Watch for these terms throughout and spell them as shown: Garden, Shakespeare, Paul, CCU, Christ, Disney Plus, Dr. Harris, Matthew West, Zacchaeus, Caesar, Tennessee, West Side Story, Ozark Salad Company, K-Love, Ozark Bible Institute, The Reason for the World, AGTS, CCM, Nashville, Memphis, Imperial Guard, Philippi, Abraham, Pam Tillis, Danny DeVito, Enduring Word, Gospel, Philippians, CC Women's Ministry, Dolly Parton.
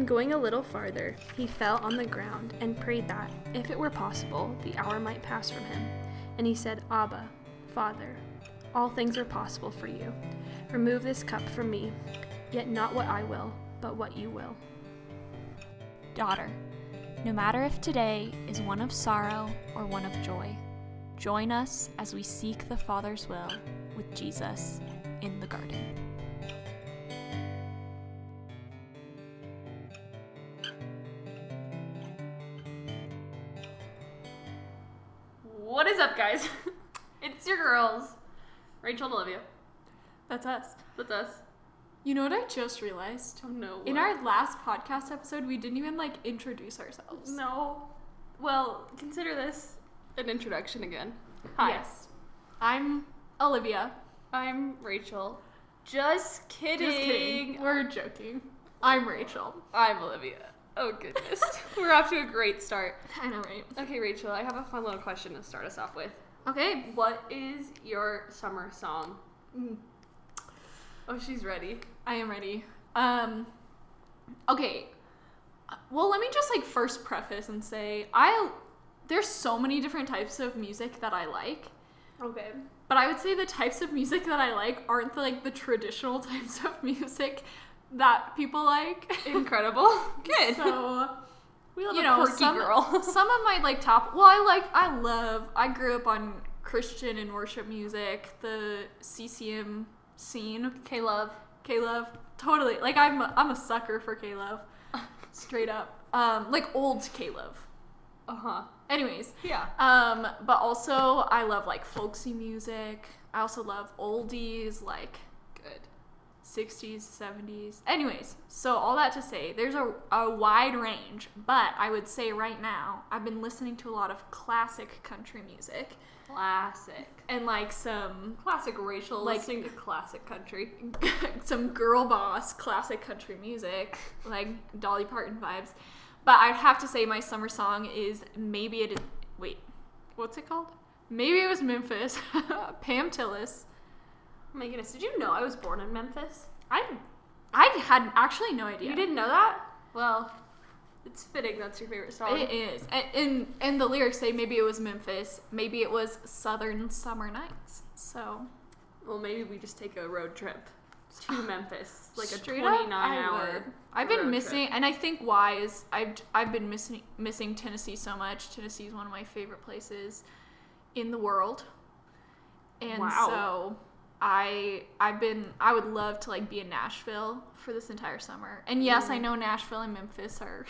Then going a little farther, he fell on the ground and prayed that, if it were possible, the hour might pass from him. And he said, Abba, Father, all things are possible for you. Remove this cup from me, yet not what I will, but what you will. Daughter, no matter if today is one of sorrow or one of joy, join us as we seek the Father's will with Jesus in the garden. What is up, guys? It's your girls, Rachel and Olivia. That's us. That's us. You know what I just realized? Oh no. What? In our last podcast episode, we didn't even introduce ourselves. No. Well, consider this an introduction again. Hi. Yes. I'm Olivia. I'm Rachel. Just kidding. Just kidding. We're joking. I'm Rachel. I'm Olivia. Oh goodness. We're off to a great start. I know, right? Okay, Rachel, I have a fun little question to start us off with. Okay. What is your summer song? Oh, she's ready. I am ready. Okay. Well, let me just first preface and say there's so many different types of music that I like. Okay. But I would say the types of music that I like aren't the traditional types of music that people like. Incredible. Good. So, we love a quirky girl. Some of my top. Well, I grew up on Christian and worship music, the CCM scene. K-Love. Totally. I'm a sucker for K-Love. Straight up. Old K-Love. Uh-huh. Anyways. Yeah. But also I love folksy music. I also love oldies, good 60s, 70s. Anyways, so all that to say, there's a wide range, but I would say right now, I've been listening to a lot of classic country music. Classic. And some... Classic Rachel listening to classic country. Some girl boss classic country music, Dolly Parton vibes. But I'd have to say my summer song is Wait, what's it called? Maybe It Was Memphis. Pam Tillis. Oh my goodness, did you know I was born in Memphis? I had actually no idea. You didn't know that? Well, it's fitting that's your favorite song. It is. And the lyrics say maybe it was Memphis, maybe it was Southern Summer Nights. So, well, maybe we just take a road trip to Memphis, a 29-hour. I've been missing trip. And I think why is I've been missing Tennessee so much. Tennessee is one of my favorite places in the world. And wow. So I would love to be in Nashville for this entire summer. And yes, I know Nashville and Memphis are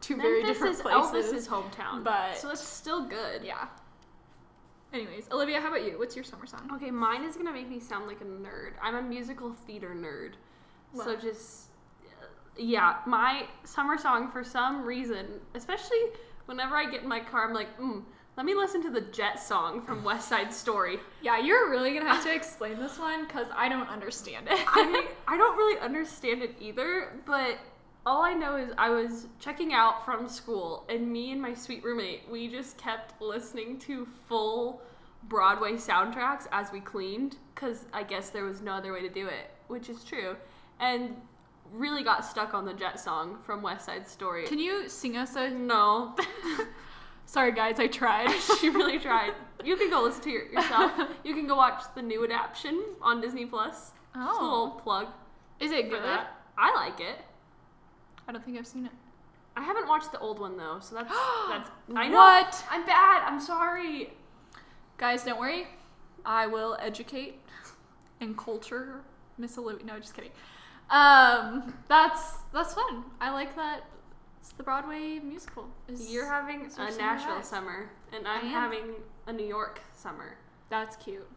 two very different places. Memphis is Elvis's hometown, so it's still good. Yeah. Anyways, Olivia, how about you? What's your summer song? Okay, mine is gonna make me sound like a nerd. I'm a musical theater nerd, wow. So just my summer song for some reason, especially whenever I get in my car, I'm let me listen to the Jet song from West Side Story. Yeah, you're really going to have to explain this one because I don't understand it. I don't really understand it either, but all I know is I was checking out from school and me and my sweet roommate, we just kept listening to full Broadway soundtracks as we cleaned because I guess there was no other way to do it, which is true. And really got stuck on the Jet song from West Side Story. Can you sing us a... No. Sorry, guys, I tried. She really tried. You can go listen to it yourself. You can go watch the new adaptation on Disney Plus. Oh. Just a little plug. Is it good? I like it. I don't think I've seen it. I haven't watched the old one, though, so that's I know. What? I'm bad. I'm sorry. Guys, don't worry. I will educate and culture Miss Olivia. No, just kidding. That's fun. I like that. It's the Broadway musical. You're having a Nashville summer, and I'm having a New York summer. That's cute.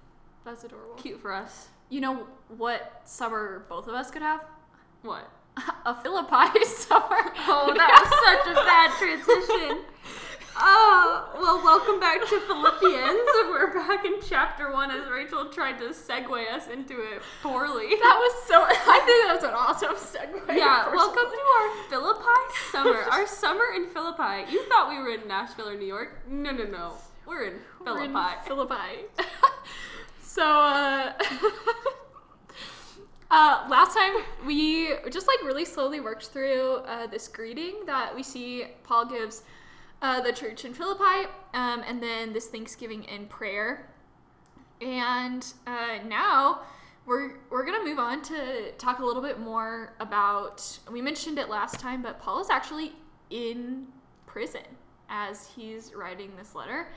That's adorable. Cute for us. You know what summer both of us could have? What? A Philippi summer. Oh, that was such a bad transition. Oh, well, welcome back to Philippians. We're back in chapter 1 as Rachel tried to segue us into it poorly. I think that was an awesome segue. Yeah, welcome to our Philippi summer. Our summer in Philippi. You thought we were in Nashville or New York? No. We're in Philippi. So, Last time, we just really slowly worked through this greeting that we see Paul gives the church in Philippi, and then this Thanksgiving and prayer. And now we're going to move on to talk a little bit more about, we mentioned it last time, but Paul is actually in prison as he's writing this letter.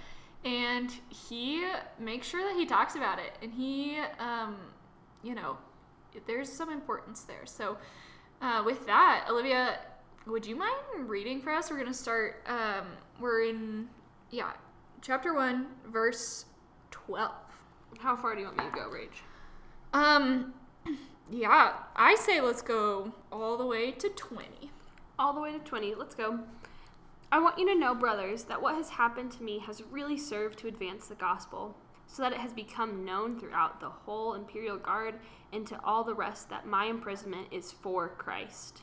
And he makes sure that he talks about it. And he, there's some importance there. So with that, Olivia, would you mind reading for us? We're going to start, we're in, chapter 1, verse 12. How far do you want me to go, Rach? I say let's go all the way to 20. All the way to 20. Let's go. I want you to know, brothers, that what has happened to me has really served to advance the gospel, so that it has become known throughout the whole Imperial Guard and to all the rest that my imprisonment is for Christ.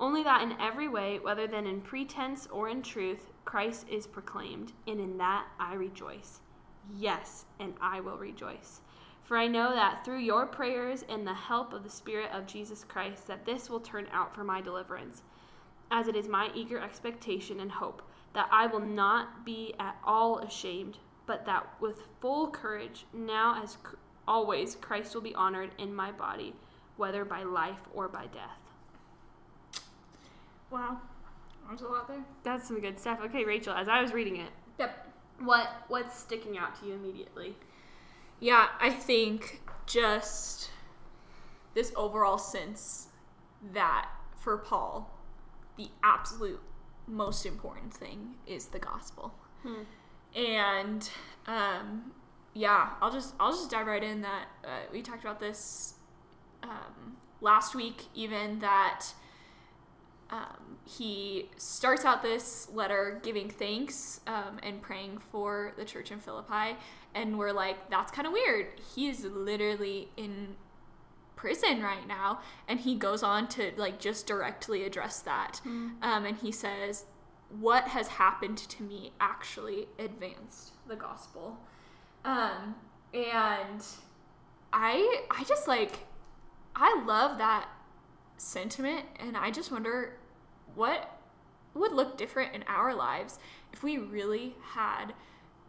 Only that in every way, whether then in pretense or in truth, Christ is proclaimed, and in that I rejoice. Yes, and I will rejoice. For I know that through your prayers and the help of the Spirit of Jesus Christ, that this will turn out for my deliverance, as it is my eager expectation and hope that I will not be at all ashamed, but that with full courage, now as always, Christ will be honored in my body, whether by life or by death. Wow. There's a lot there. That's some good stuff. Okay, Rachel, as I was reading it, yep. What's sticking out to you immediately? Yeah, I think just this overall sense that for Paul, the absolute most important thing is the gospel. And I'll just dive right in. That we talked about this last week, even that he starts out this letter giving thanks and praying for the church in Philippi, and we're like, that's kind of weird. He is literally in prison right now, and he goes on to just directly address that. And he says, what has happened to me actually advanced the gospel. And I just I love that sentiment, and I just wonder what would look different in our lives if we really had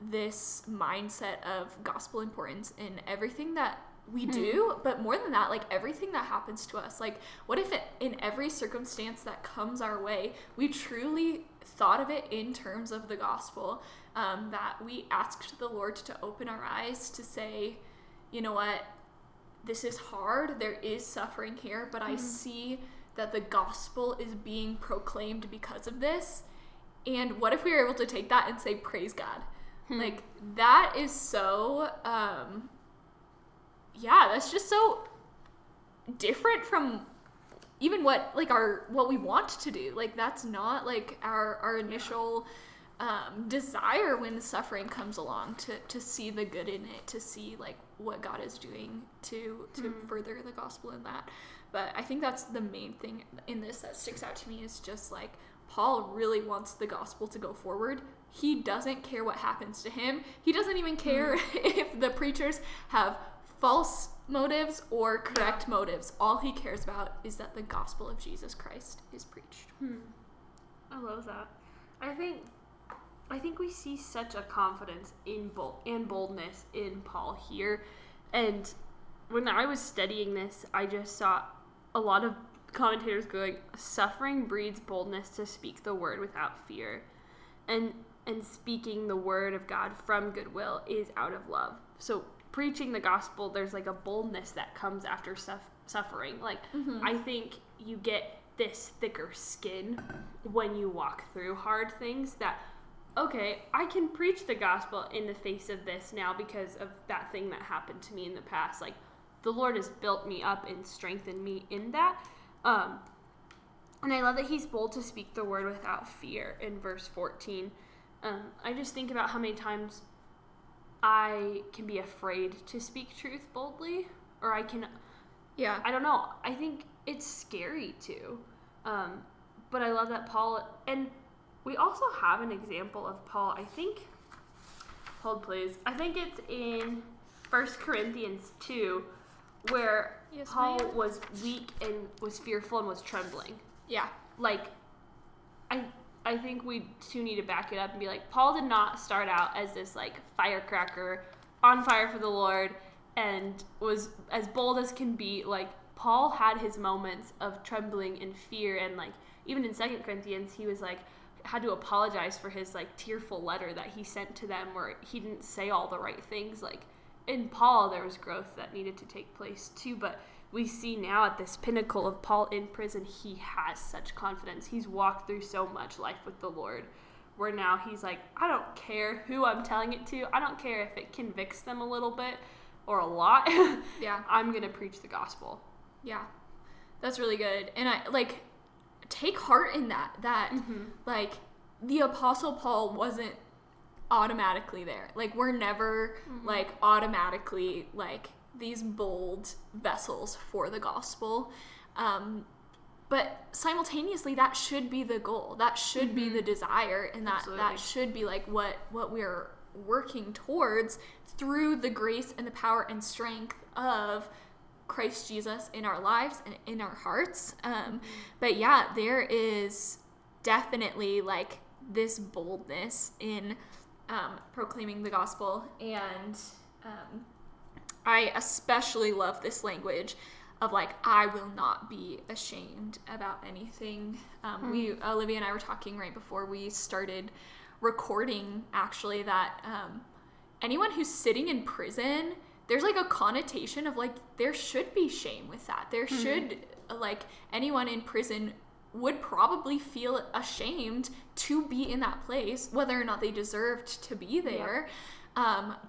this mindset of gospel importance in everything that we do, but more than that, everything that happens to us. What if in every circumstance that comes our way, we truly thought of it in terms of the gospel, that we asked the Lord to open our eyes to say, you know what, this is hard, there is suffering here, but I see that the gospel is being proclaimed because of this. And what if we were able to take that and say, praise God? That is so... that's just so different from even what what we want to do. That's not our initial desire when the suffering comes along, to see the good in it, to see what God is doing to further the gospel in that. But I think that's the main thing in this that sticks out to me, is just Paul really wants the gospel to go forward. He doesn't care what happens to him. He doesn't even care if the preachers have false motives or correct motives. All he cares about is that the gospel of Jesus Christ is preached. I love that. I think we see such a confidence and boldness in Paul here. And when I was studying this, I just saw a lot of commentators going, suffering breeds boldness to speak the word without fear. And speaking the word of God from goodwill is out of love. So preaching the gospel, there's a boldness that comes after suffering. I think you get this thicker skin when you walk through hard things, that okay, I can preach the gospel in the face of this now because of that thing that happened to me in the past. The Lord has built me up and strengthened me in that. And I love that he's bold to speak the word without fear in verse 14. I just think about how many times I can be afraid to speak truth boldly, or I can, I don't know. I think it's scary too. But I love that Paul, and we also have an example of Paul. I think it's in 1 Corinthians 2, where Paul was weak and was fearful and was trembling. Yeah. Like, I think we too need to back it up and be like, Paul did not start out as this, like, firecracker, on fire for the Lord, and was as bold as can be. Like, Paul had his moments of trembling and fear, and, like, even in 2 Corinthians, he was, like, had to apologize for his, like, tearful letter that he sent to them where he didn't say all the right things. Like, in Paul, there was growth that needed to take place, too, but we see now at this pinnacle of Paul in prison, he has such confidence. He's walked through so much life with the Lord where now he's like, I don't care who I'm telling it to. I don't care if it convicts them a little bit or a lot. Yeah. I'm going to preach the gospel. Yeah. That's really good. And I, like, take heart in that mm-hmm. like, the Apostle Paul wasn't automatically there. Like, we're never, mm-hmm. like, automatically, like, these bold vessels for the gospel. But simultaneously, that should be the goal. That should mm-hmm. be the desire. And that should be like what we're working towards through the grace and the power and strength of Christ Jesus in our lives and in our hearts. But yeah, there is definitely like this boldness in proclaiming the gospel. And I especially love this language of, like, I will not be ashamed about anything. Olivia and I were talking right before we started recording, actually, that anyone who's sitting in prison, there's, like, a connotation of, like, there should be shame with that. There mm-hmm. should, like, anyone in prison would probably feel ashamed to be in that place, whether or not they deserved to be there. Yeah.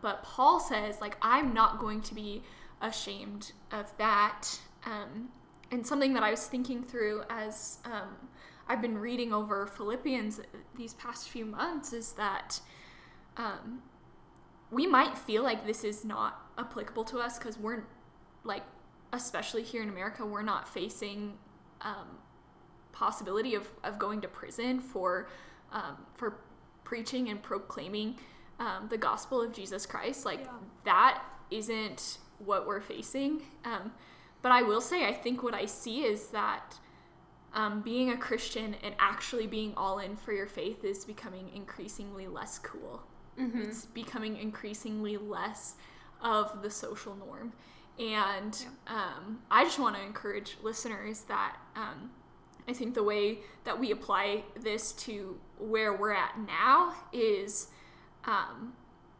But Paul says, like, I'm not going to be ashamed of that. And something that I was thinking through as I've been reading over Philippians these past few months is that we might feel like this is not applicable to us because we're, like, especially here in America, we're not facing possibility of going to prison for preaching and proclaiming the gospel of Jesus Christ. Like, yeah. that isn't what we're facing. But I will say, I think what I see is that being a Christian and actually being all in for your faith is becoming increasingly less cool. Mm-hmm. It's becoming increasingly less of the social norm. And I just want to encourage listeners that I think the way that we apply this to where we're at now is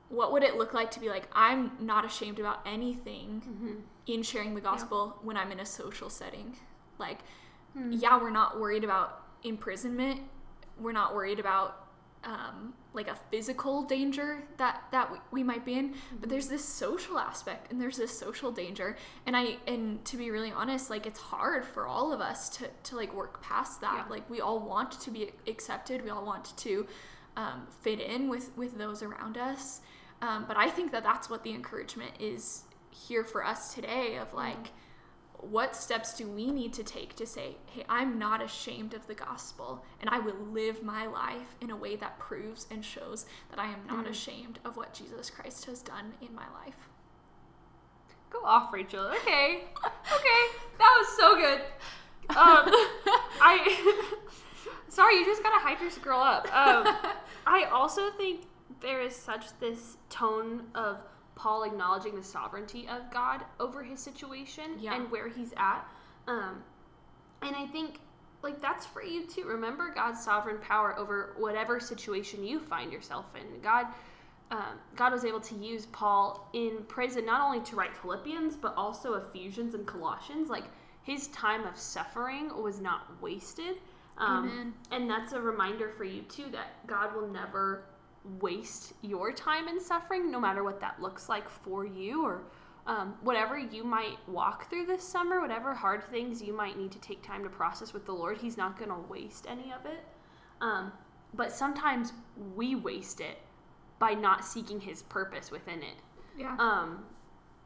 what would it look like to be like, I'm not ashamed about anything mm-hmm. in sharing the gospel when I'm in a social setting. Like, we're not worried about imprisonment. We're not worried about, like, a physical danger that we might be in, mm-hmm. but there's this social aspect and there's this social danger. And to be really honest, like, it's hard for all of us to like work past that. Yeah. Like, we all want to be accepted. We all want to, fit in with those around us. But I think that that's what the encouragement is here for us today of, like, what steps do we need to take to say, hey, I'm not ashamed of the gospel, and I will live my life in a way that proves and shows that I am not ashamed of what Jesus Christ has done in my life. Go off, Rachel. Okay. That was so good. Sorry, you just gotta hide your scroll up. I also think there is such this tone of Paul acknowledging the sovereignty of God over his situation and where he's at. And I think, like, that's for you too. Remember God's sovereign power over whatever situation you find yourself in. God was able to use Paul in prison not only to write Philippians, but also Ephesians and Colossians. Like, his time of suffering was not wasted. And that's a reminder for you too, that God will never waste your time in suffering, no matter what that looks like for you, or whatever you might walk through this summer, whatever hard things you might need to take time to process with the Lord, He's not going to waste any of it. But sometimes we waste it by not seeking His purpose within it. Yeah.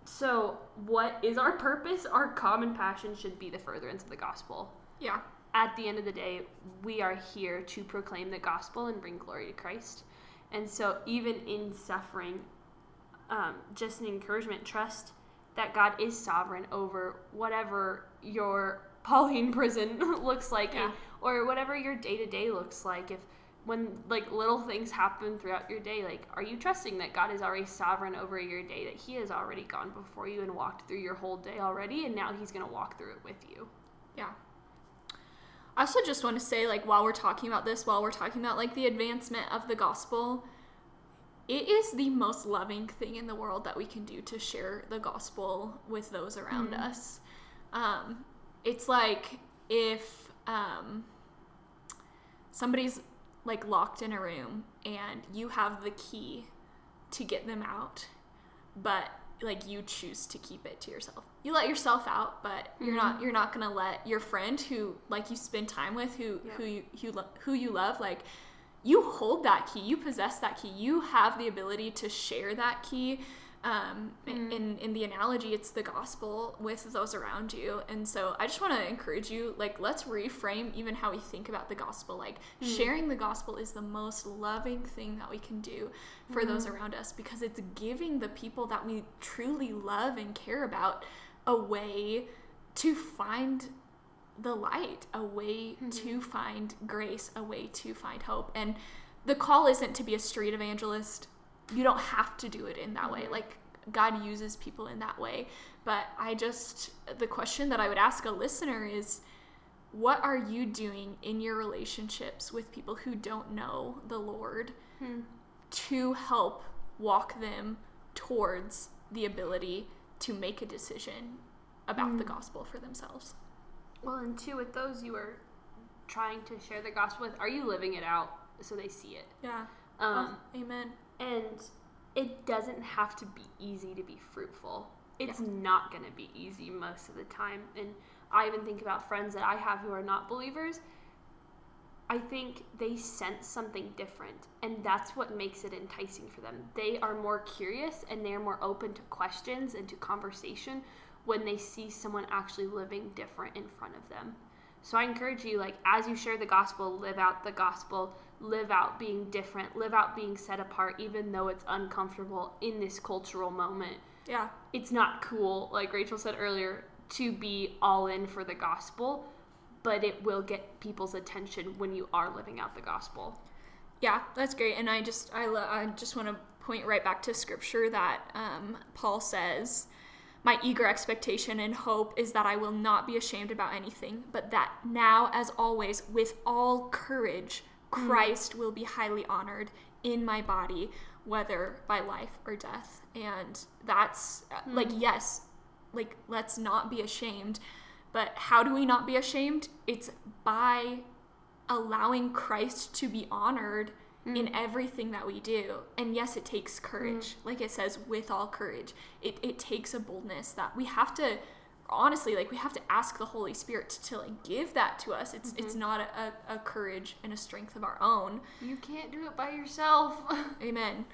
So what is our purpose? Our common passion should be the furtherance of the gospel. Yeah. At the end of the day, we are here to proclaim the gospel and bring glory to Christ. And so even in suffering, just an encouragement, trust that God is sovereign over whatever your Pauline prison looks like, yeah, or whatever your day-to-day looks like. If when little things happen throughout your day, are you trusting that God is already sovereign over your day, that He has already gone before you and walked through your whole day already, and now He's going to walk through it with you? Yeah. I also just want to say, while we're talking about this, while we're talking about, the advancement of the gospel, it is the most loving thing in the world that we can do to share the gospel with those around us. It's like if somebody's locked in a room and you have the key to get them out, but you choose to keep it to yourself. You let yourself out, but you're not gonna let your friend who you spend time with, who you love, you hold that key, you possess that key, you have the ability to share that key. In the analogy, it's the gospel with those around you. And so I just want to encourage you, let's reframe even how we think about the gospel. Sharing the gospel is the most loving thing that we can do for those around us, because it's giving the people that we truly love and care about a way to find the light, a way to find grace, a way to find hope. And the call isn't to be a street evangelist. You don't have to do it in that way. God uses people in that way. But the question that I would ask a listener is, what are you doing in your relationships with people who don't know the Lord to help walk them towards the ability to make a decision about the gospel for themselves? Well, and two, with those you are trying to share the gospel with, are you living it out so they see it? Yeah. Amen. And it doesn't have to be easy to be fruitful. It's not going to be easy most of the time. And I even think about friends that I have who are not believers. I think they sense something different, and that's what makes it enticing for them. They are more curious, and they are more open to questions and to conversation when they see someone actually living different in front of them. So I encourage you, as you share the gospel, live out the gospel. Live out being different, live out being set apart, even though it's uncomfortable in this cultural moment. Yeah. It's not cool, like Rachel said earlier, to be all in for the gospel, but it will get people's attention when you are living out the gospel. Yeah, that's great. And I just want to point right back to scripture that Paul says, "My eager expectation and hope is that I will not be ashamed about anything, but that now, as always, with all courage, Christ will be highly honored in my body, whether by life or death." And that's let's not be ashamed. But how do we not be ashamed? It's by allowing Christ to be honored in everything that we do. And yes, it takes courage. Like it says, with all courage, it takes a boldness that we have to, honestly, we have to ask the Holy Spirit to give that to us. It's it's not a courage and a strength of our own. You can't do it by yourself. Amen.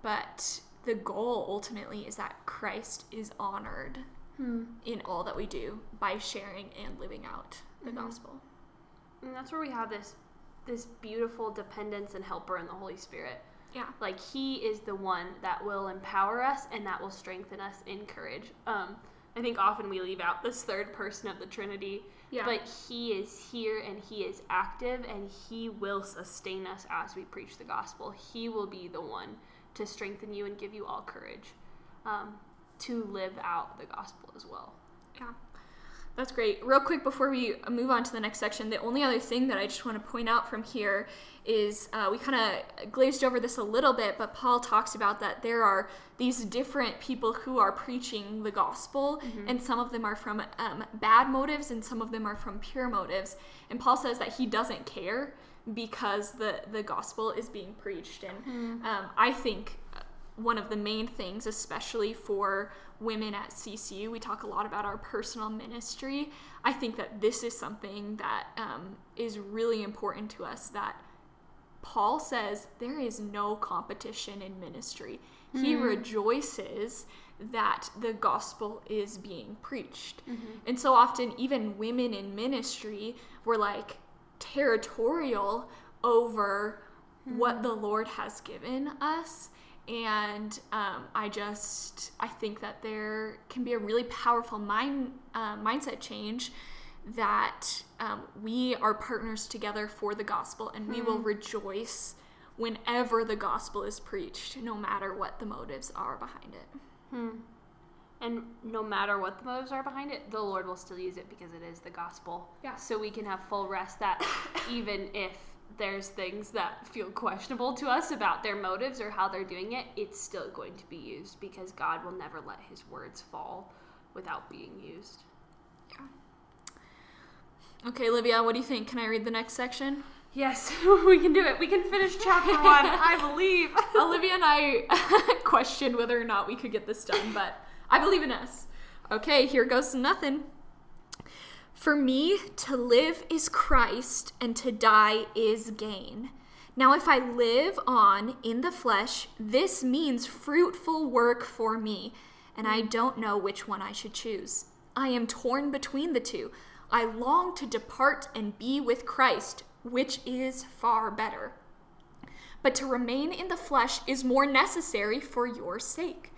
But the goal ultimately is that Christ is honored in all that we do by sharing and living out the gospel. And that's where we have this beautiful dependence and helper in the Holy Spirit. Yeah. He is the one that will empower us and that will strengthen us in courage. I think often we leave out this third person of the Trinity, but He is here and He is active and He will sustain us as we preach the gospel. He will be the one to strengthen you and give you all courage to live out the gospel as well. Yeah, that's great. Real quick before we move on to the next section, the only other thing that I just want to point out from here is we kind of glazed over this a little bit, but Paul talks about that there are these different people who are preaching the gospel, and some of them are from bad motives and some of them are from pure motives. And Paul says that he doesn't care because the gospel is being preached. And I think one of the main things, especially for women at CCU. We talk a lot about our personal ministry. I think that this is something that is really important to us, that Paul says there is no competition in ministry. Mm. He rejoices that the gospel is being preached. Mm-hmm. And so often, even women in ministry were like territorial over what the Lord has given us. And I think that there can be a really powerful mindset change, that we are partners together for the gospel, and we will rejoice whenever the gospel is preached, no matter what the motives are behind it. And no matter what the motives are behind it, the Lord will still use it because it is the gospel. Yeah. So we can have full rest that even if there's things that feel questionable to us about their motives or how they're doing it, it's still going to be used, because God will never let his words fall without being used. Yeah. Okay, Livia, what do you think? Can I read the next section? Yes, we can do it. We can finish chapter 1, I believe. Olivia and I questioned whether or not we could get this done, but I believe in us. Okay, here goes nothing. For me, to live is Christ, and to die is gain. Now if I live on in the flesh, this means fruitful work for me, and I don't know which one I should choose. I am torn between the two. I long to depart and be with Christ, which is far better. But to remain in the flesh is more necessary for your sake.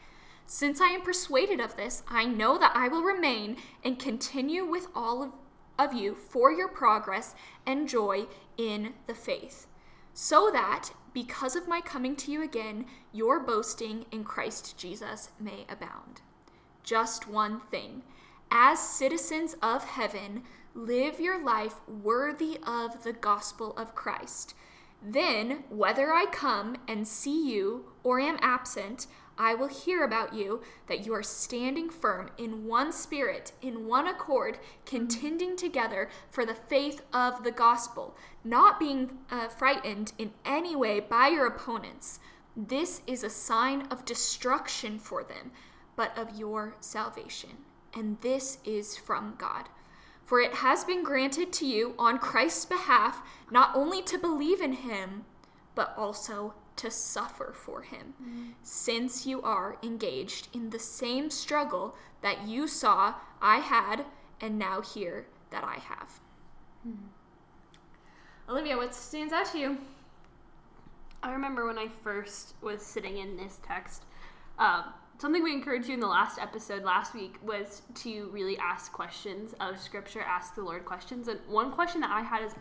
Since I am persuaded of this, I know that I will remain and continue with all of you for your progress and joy in the faith, so that, because of my coming to you again, your boasting in Christ Jesus may abound. Just one thing. As citizens of heaven, live your life worthy of the gospel of Christ. Then, whether I come and see you or am absent, I will hear about you, that you are standing firm in one spirit, in one accord, contending together for the faith of the gospel, not being frightened in any way by your opponents. This is a sign of destruction for them, but of your salvation. And this is from God. For it has been granted to you on Christ's behalf, not only to believe in him, but also to suffer for him, since you are engaged in the same struggle that you saw I had, and now hear that I have. Olivia, what stands out to you? I remember when I first was sitting in this text, something we encouraged you in the last episode last week was to really ask questions of Scripture, ask the Lord questions. And one question that I had is,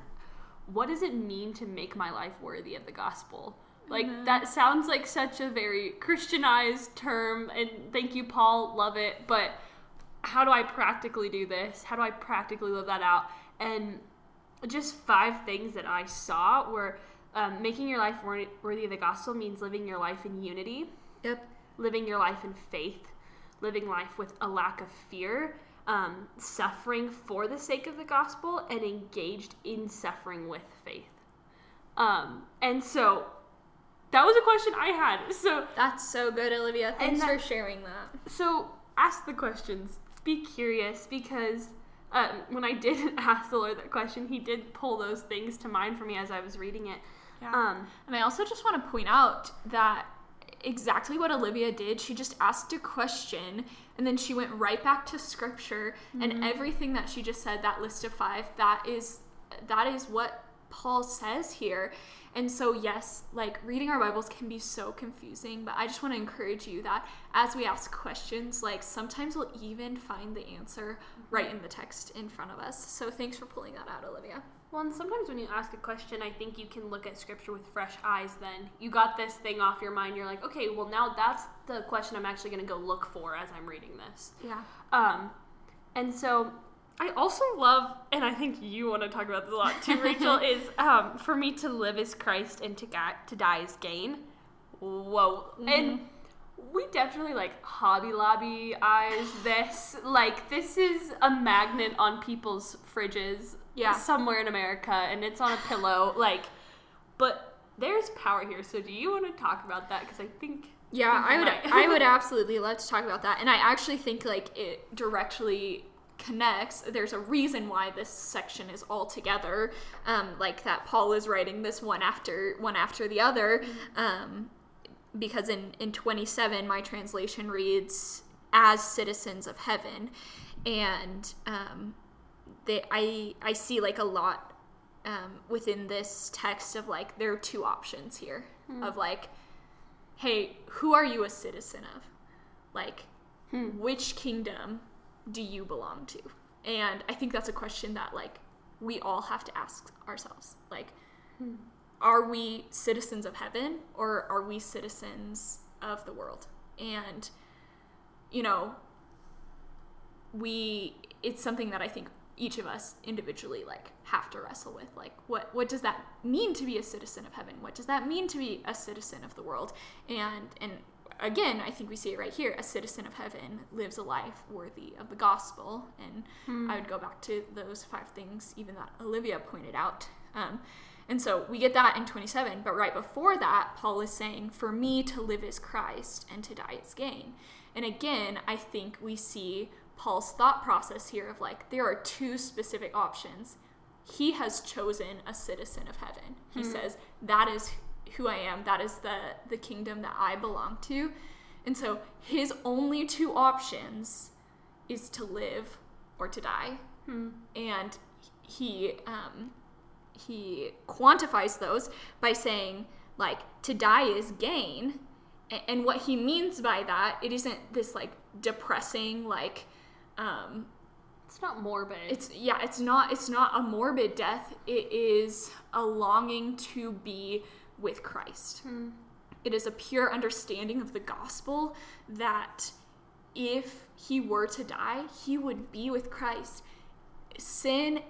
what does it mean to make my life worthy of the gospel? Like, that sounds like such a very Christianized term, and thank you, Paul, love it, but how do I practically do this? How do I practically live that out? And just 5 things that I saw were making your life worthy of the gospel means living your life in unity. Yep. Living your life in faith, living life with a lack of fear, suffering for the sake of the gospel, and engaged in suffering with faith. And so that was a question I had. So that's so good, Olivia. Thanks for sharing that. So ask the questions. Be curious, because when I did ask the Lord that question, he did pull those things to mind for me as I was reading it. Yeah. And I also just want to point out that exactly what Olivia did. She just asked a question, and then she went right back to Scripture, and everything that she just said, that list of 5, that is what Paul says here. And so, yes, like, reading our Bibles can be so confusing, but I just want to encourage you that as we ask questions, like, sometimes we'll even find the answer right in the text in front of us. So thanks for pulling that out, Olivia. Well, and sometimes when you ask a question, I think you can look at Scripture with fresh eyes then. You got this thing off your mind. You're like, okay, well, now that's the question I'm actually going to go look for as I'm reading this. Yeah. And so I also love, and I think you want to talk about this a lot too, Rachel, is for me to live is Christ, and to die is gain. Whoa. Mm-hmm. And we definitely, like, Hobby Lobby eyes this. Like, this is a magnet on people's fridges. Yeah. Somewhere in America, and it's on a pillow, like, but there's power here. So do you want to talk about that? Because I think Yeah, I would absolutely love to talk about that. And I actually think like it directly connects. There's a reason why this section is all together, like that Paul is writing this one after the other, because in 27 my translation reads as citizens of heaven, and I see like a lot within this text of like there are two options here of like, hey, who are you a citizen of? Like, which kingdom do you belong to? And I think that's a question that like we all have to ask ourselves. Like, are we citizens of heaven or are we citizens of the world? And you know, it's something that I think each of us individually like have to wrestle with, like what does that mean to be a citizen of heaven? What does that mean to be a citizen of the world? And again, I think we see it right here. A citizen of heaven lives a life worthy of the gospel. And I would go back to those 5 things, even that Olivia pointed out. And so we get that in 27, but right before that, Paul is saying, for me to live is Christ and to die is gain. And again, I think we see Paul's thought process here of like, there are two specific options. He has chosen a citizen of heaven. He says, that is who I am. That is the kingdom that I belong to. And so his only 2 options is to live or to die. And he quantifies those by saying like to die is gain. And what he means by that, it isn't this like depressing, like, it's not morbid. It's not a morbid death. It is a longing to be with Christ. It is a pure understanding of the gospel that if he were to die, he would be with Christ. Sin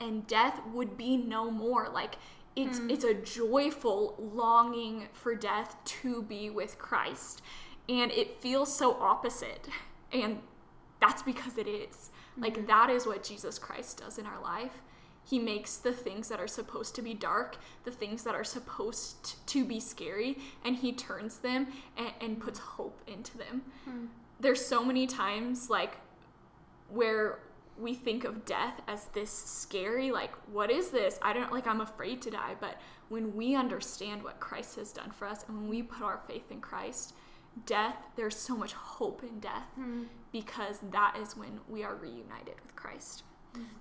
and death would be no more. Like it's a joyful longing for death to be with Christ, and it feels so opposite, and that's because it is. Like that is what Jesus Christ does in our life. He makes the things that are supposed to be dark, the things that are supposed to be scary, and he turns them and puts hope into them. There's so many times like where we think of death as this scary, like, what is this? I'm afraid to die. But when we understand what Christ has done for us and when we put our faith in Christ, death, there's so much hope in death because that is when we are reunited with Christ.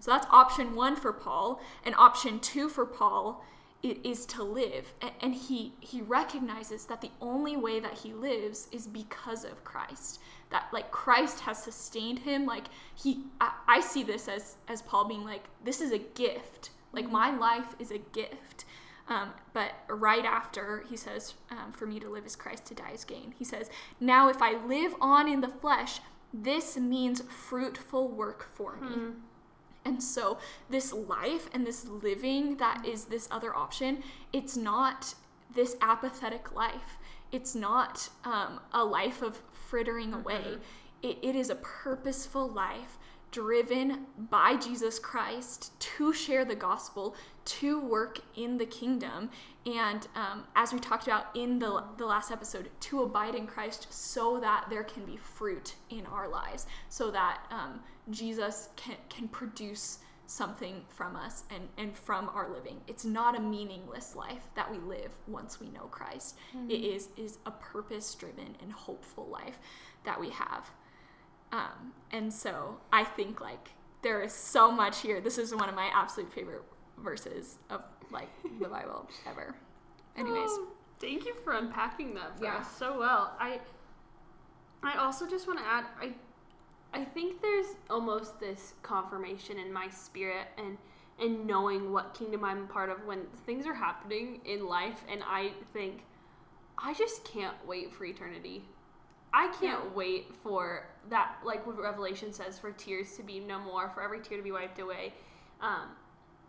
So that's option 1 for Paul, and option 2 for Paul is to live, and he recognizes that the only way that he lives is because of Christ, that like Christ has sustained him. Like I see this as Paul being like, this is a gift, like my life is a gift. But right after he says, for me to live is Christ, to die is gain, he says, now if I live on in the flesh, this means fruitful work for me. And so this life and this living that is this other option, it's not this apathetic life. It's not a life of frittering away. It is a purposeful life driven by Jesus Christ to share the gospel, to work in the kingdom. And as we talked about in the last episode, to abide in Christ so that there can be fruit in our lives, so that Jesus can produce something from us and from our living. It's not a meaningless life that we live once we know Christ. It is a purpose-driven and hopeful life that we have. And so I think like there is so much here. This is one of my absolute favorite verses of like the Bible ever. Anyways, thank you for unpacking that for us so well. I also just want to add, I think there's almost this confirmation in my spirit and knowing what kingdom I'm part of when things are happening in life, and I think I just can't wait for eternity. I can't wait for that, like what Revelation says, for tears to be no more, for every tear to be wiped away,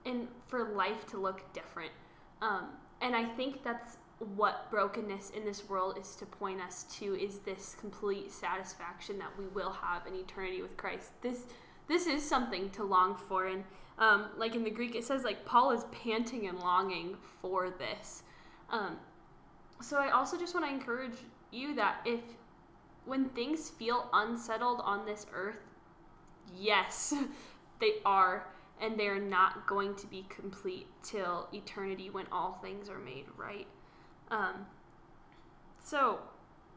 and for life to look different. And I think that's what brokenness in this world is to point us to, is this complete satisfaction that we will have in eternity with Christ. This is something to long for. And like in the Greek, it says like Paul is panting and longing for this. So I also just want to encourage you that if when things feel unsettled on this earth, yes, they are, and they're not going to be complete till eternity when all things are made right. So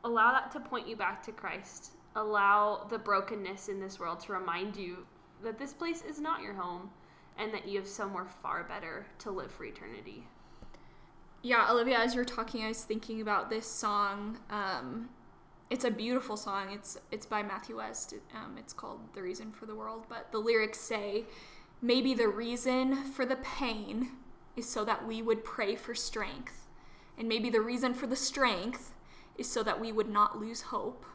allow that to point you back to Christ. Allow the brokenness in this world to remind you that this place is not your home and that you have somewhere far better to live for eternity. Yeah, Olivia, as you were talking, I was thinking about this song. It's a beautiful song. It's by Matthew West. It's called The Reason for the World. But the lyrics say, maybe the reason for the pain is so that we would pray for strength. And maybe the reason for the strength is so that we would not lose hope.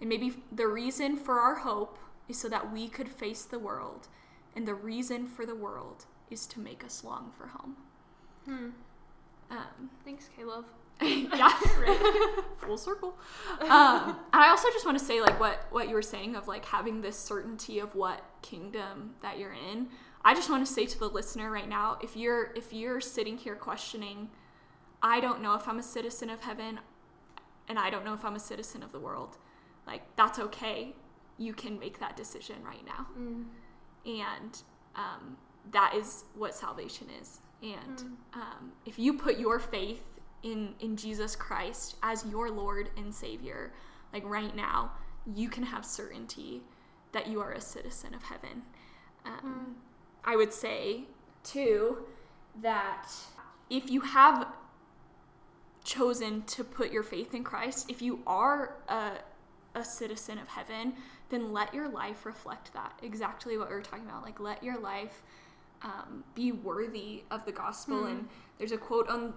And maybe the reason for our hope is so that we could face the world. And the reason for the world is to make us long for home. Thanks, Caleb. Yeah, right. Full circle. And I also just want to say, like, what you were saying of, like, having this certainty of what kingdom that you're in. I just want to say to the listener right now, if you're sitting here questioning, I don't know if I'm a citizen of heaven, and I don't know if I'm a citizen of the world, like, that's okay. You can make that decision right now. And that is what salvation is. And if you put your faith in Jesus Christ as your Lord and Savior, like, right now, you can have certainty that you are a citizen of heaven. I would say, too, that if you have chosen to put your faith in Christ, if you are a citizen of heaven, then let your life reflect that. Exactly what we were talking about. Like, let your life be worthy of the gospel. And there's a quote on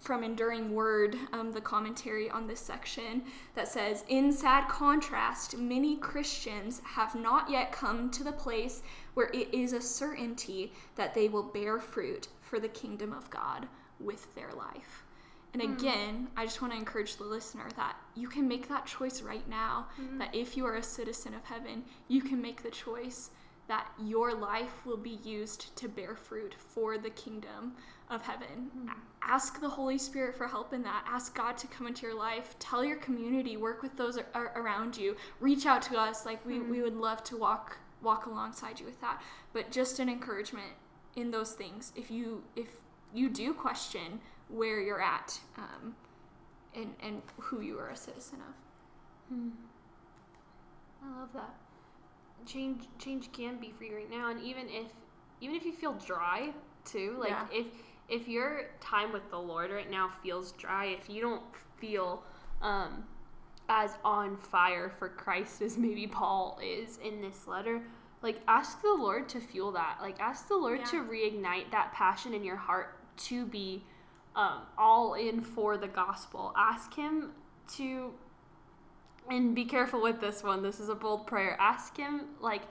from Enduring Word, the commentary on this section, that says, in sad contrast, many Christians have not yet come to the place where it is a certainty that they will bear fruit for the kingdom of God with their life. And again, I just want to encourage the listener that you can make that choice right now, that if you are a citizen of heaven, you can make the choice that your life will be used to bear fruit for the kingdom of heaven. Ask the Holy Spirit for help in that. Ask God to come into your life. Tell your community. Work with those around you. Reach out to us. Like, we would love to walk alongside you with that. But just an encouragement in those things. If you do question where you're at and who you are a citizen of. I love that. Change can be for you right now, and even if you feel dry too, like, yeah. if your time with the Lord right now feels dry, if you don't feel as on fire for Christ as maybe Paul is in this letter, like, ask the Lord to fuel that. Like, ask the Lord to reignite that passion in your heart to be all in for the gospel. Ask him to. And be careful with this one. This is a bold prayer. Ask him, like,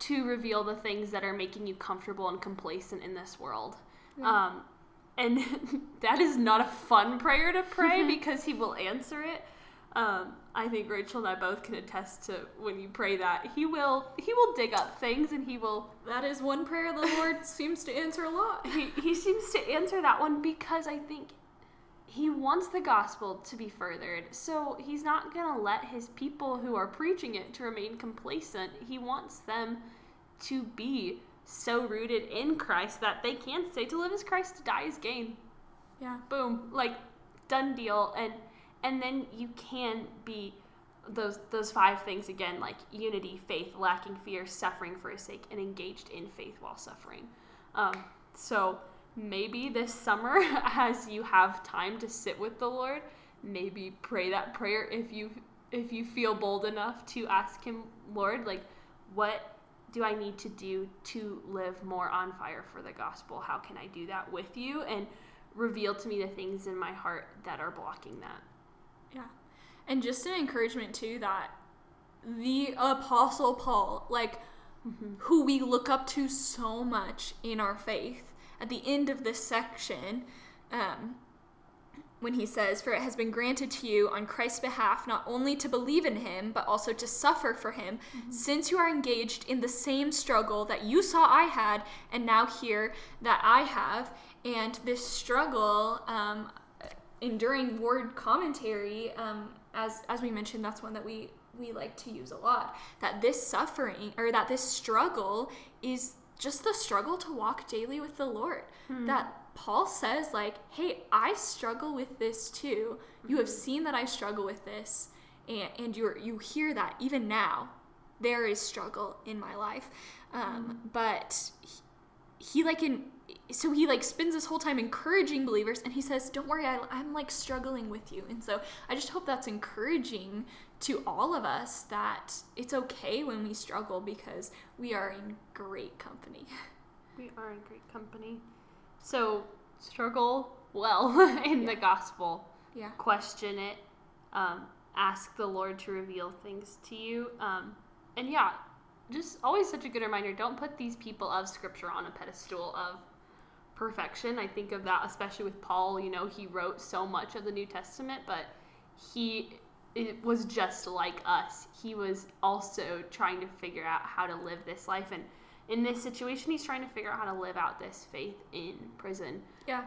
to reveal the things that are making you comfortable and complacent in this world. And that is not a fun prayer to pray because he will answer it. I think Rachel and I both can attest to when you pray that. He will dig up things, and he will... That is one prayer the Lord seems to answer a lot. He seems to answer that one because I think... He wants the gospel to be furthered, so he's not going to let his people who are preaching it to remain complacent. He wants them to be so rooted in Christ that they can say, to live is Christ, to die is gain. Yeah. Boom. Like, done deal. And then you can be those five things again, like unity, faith, lacking fear, suffering for his sake, and engaged in faith while suffering. So... Maybe this summer, as you have time to sit with the Lord, maybe pray that prayer if you feel bold enough to ask him, Lord, like, what do I need to do to live more on fire for the gospel? How can I do that with you? And reveal to me the things in my heart that are blocking that. Yeah. And just an encouragement, too, that the Apostle Paul, like, who we look up to so much in our faith, at the end of this section, when he says, for it has been granted to you on Christ's behalf not only to believe in him, but also to suffer for him, since you are engaged in the same struggle that you saw I had, and now hear that I have. And this struggle, Enduring Word commentary, as we mentioned, that's one that we like to use a lot, that this suffering, or that this struggle, is just the struggle to walk daily with the Lord. Hmm. That Paul says, like, hey, I struggle with this too. You have seen that I struggle with this, and you hear that even now. There is struggle in my life. But he spends this whole time encouraging believers, and he says, don't worry, I'm like struggling with you. And so I just hope that's encouraging to all of us, that it's okay when we struggle, because we are in great company. We are in great company. So struggle well in the gospel. Yeah. Question it. Ask the Lord to reveal things to you. Just always such a good reminder, don't put these people of Scripture on a pedestal of perfection. I think of that, especially with Paul. You know, he wrote so much of the New Testament, but it was just like us. He was also trying to figure out how to live this life, and in this situation, he's trying to figure out how to live out this faith in prison. Yeah.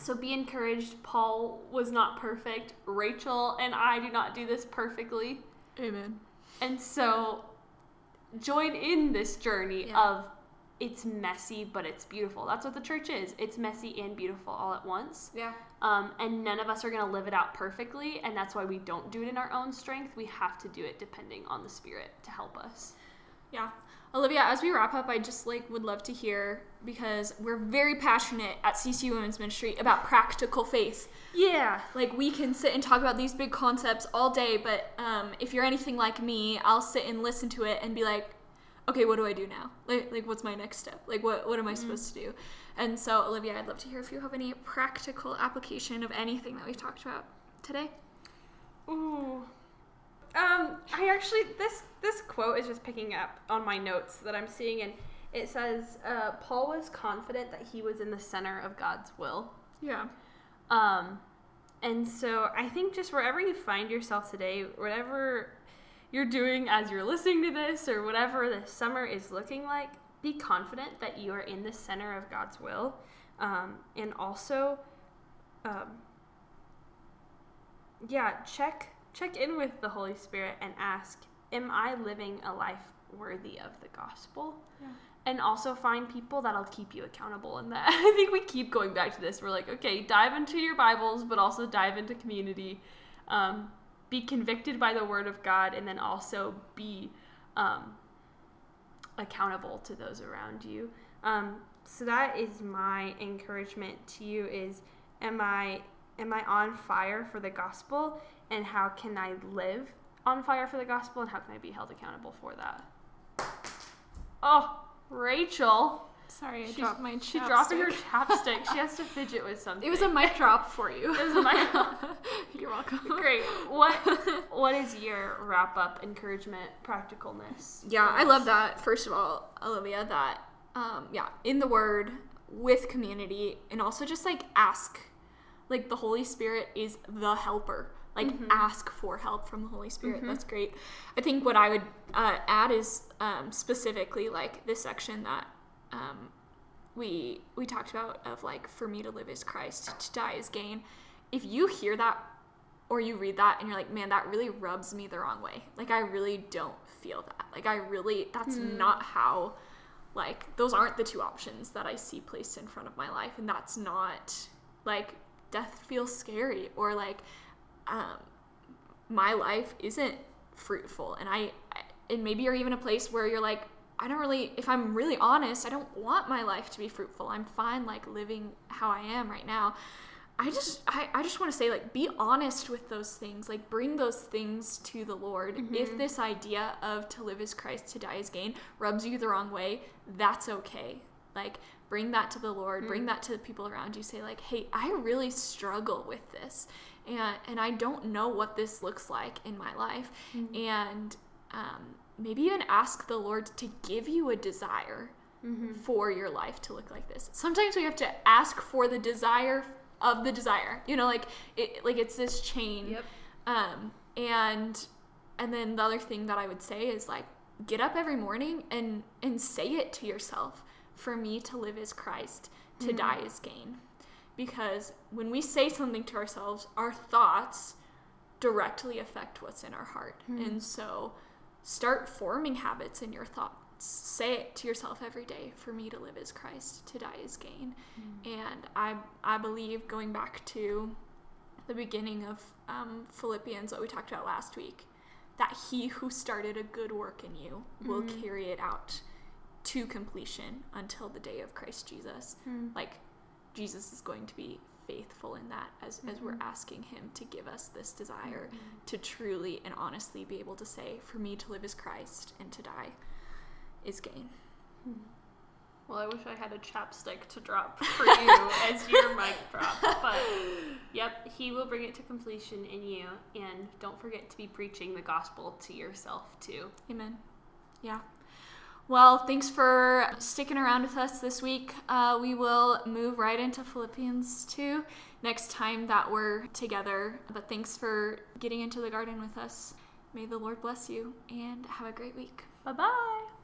So be encouraged. Paul was not perfect. Rachel and I do not do this perfectly. Amen. And so join in this journey of, it's messy, but it's beautiful. That's what the church is. It's messy and beautiful all at once. Yeah. And none of us are going to live it out perfectly, and that's why we don't do it in our own strength. We have to do it depending on the Spirit to help us. Yeah. Olivia, as we wrap up, I just would love to hear, because we're very passionate at CC Women's Ministry about practical faith. Yeah. We can sit and talk about these big concepts all day, but if you're anything like me, I'll sit and listen to it and be like, okay, what do I do now? What's my next step? What am I supposed to do? And so, Olivia, I'd love to hear if you have any practical application of anything that we've talked about today. Ooh. I actually, this quote is just picking up on my notes that I'm seeing, and it says, Paul was confident that he was in the center of God's will. Yeah. And so I think just wherever you find yourself today, whatever you're doing as you're listening to this, or whatever the summer is looking like, be confident that you are in the center of God's will. And also, check in with the Holy Spirit and ask, am I living a life worthy of the gospel? Yeah. And also find people that'll keep you accountable in that. I think we keep going back to this. We're like, okay, dive into your Bibles, but also dive into community. Be convicted by the Word of God, and then also be accountable to those around you. So that is my encouragement to you is, am I on fire for the gospel? And how can I live on fire for the gospel? And how can I be held accountable for that? Oh, Rachel. Sorry, I dropped my chapstick. She dropped her chapstick. She has to fidget with something. It was a mic drop for you. It was a mic drop. You're welcome. Great. What is your wrap-up encouragement, practicalness? Yeah, I love that, first of all, Olivia, that, in the Word, with community, and also just, ask. The Holy Spirit is the helper. Ask for help from the Holy Spirit. Mm-hmm. That's great. I think what I would add is specifically this section that we talked about of for me to live is Christ, to die is gain. If you hear that or you read that and you're like, man, that really rubs me the wrong way. I really don't feel that. That's not how, those aren't the two options that I see placed in front of my life. And that's not death feels scary or my life isn't fruitful, and and maybe you're even a place where you're I don't really, if I'm really honest, I don't want my life to be fruitful. I'm fine living how I am right now. I just want to say be honest with those things, bring those things to the Lord. Mm-hmm. If this idea of to live is Christ, to die is gain rubs you the wrong way, that's okay. Bring that to the Lord, bring that to the people around you. Say hey, I really struggle with this. And I don't know what this looks like in my life. Mm-hmm. And maybe even ask the Lord to give you a desire for your life to look like this. Sometimes we have to ask for the desire of the desire. You know, it's this chain. Yep. And then the other thing that I would say is get up every morning and say it to yourself. For me to live is Christ, to die is gain. because when we say something to ourselves, our thoughts directly affect what's in our heart. Mm. And so start forming habits in your thoughts. Say it to yourself every day: for me to live is Christ, to die is gain. Mm. And I believe, going back to the beginning of Philippians, what we talked about last week, that he who started a good work in you will carry it out to completion until the day of Christ Jesus. Mm. Like, Jesus is going to be faithful in that as we're asking him to give us this desire to truly and honestly be able to say, for me to live is Christ and to die is gain. Mm. Well, I wish I had a chapstick to drop for you as your mic drop. But, yep, he will bring it to completion in you. And don't forget to be preaching the gospel to yourself, too. Amen. Yeah. Well, thanks for sticking around with us this week. We will move right into Philippians 2 next time that we're together. But thanks for getting into the garden with us. May the Lord bless you and have a great week. Bye-bye.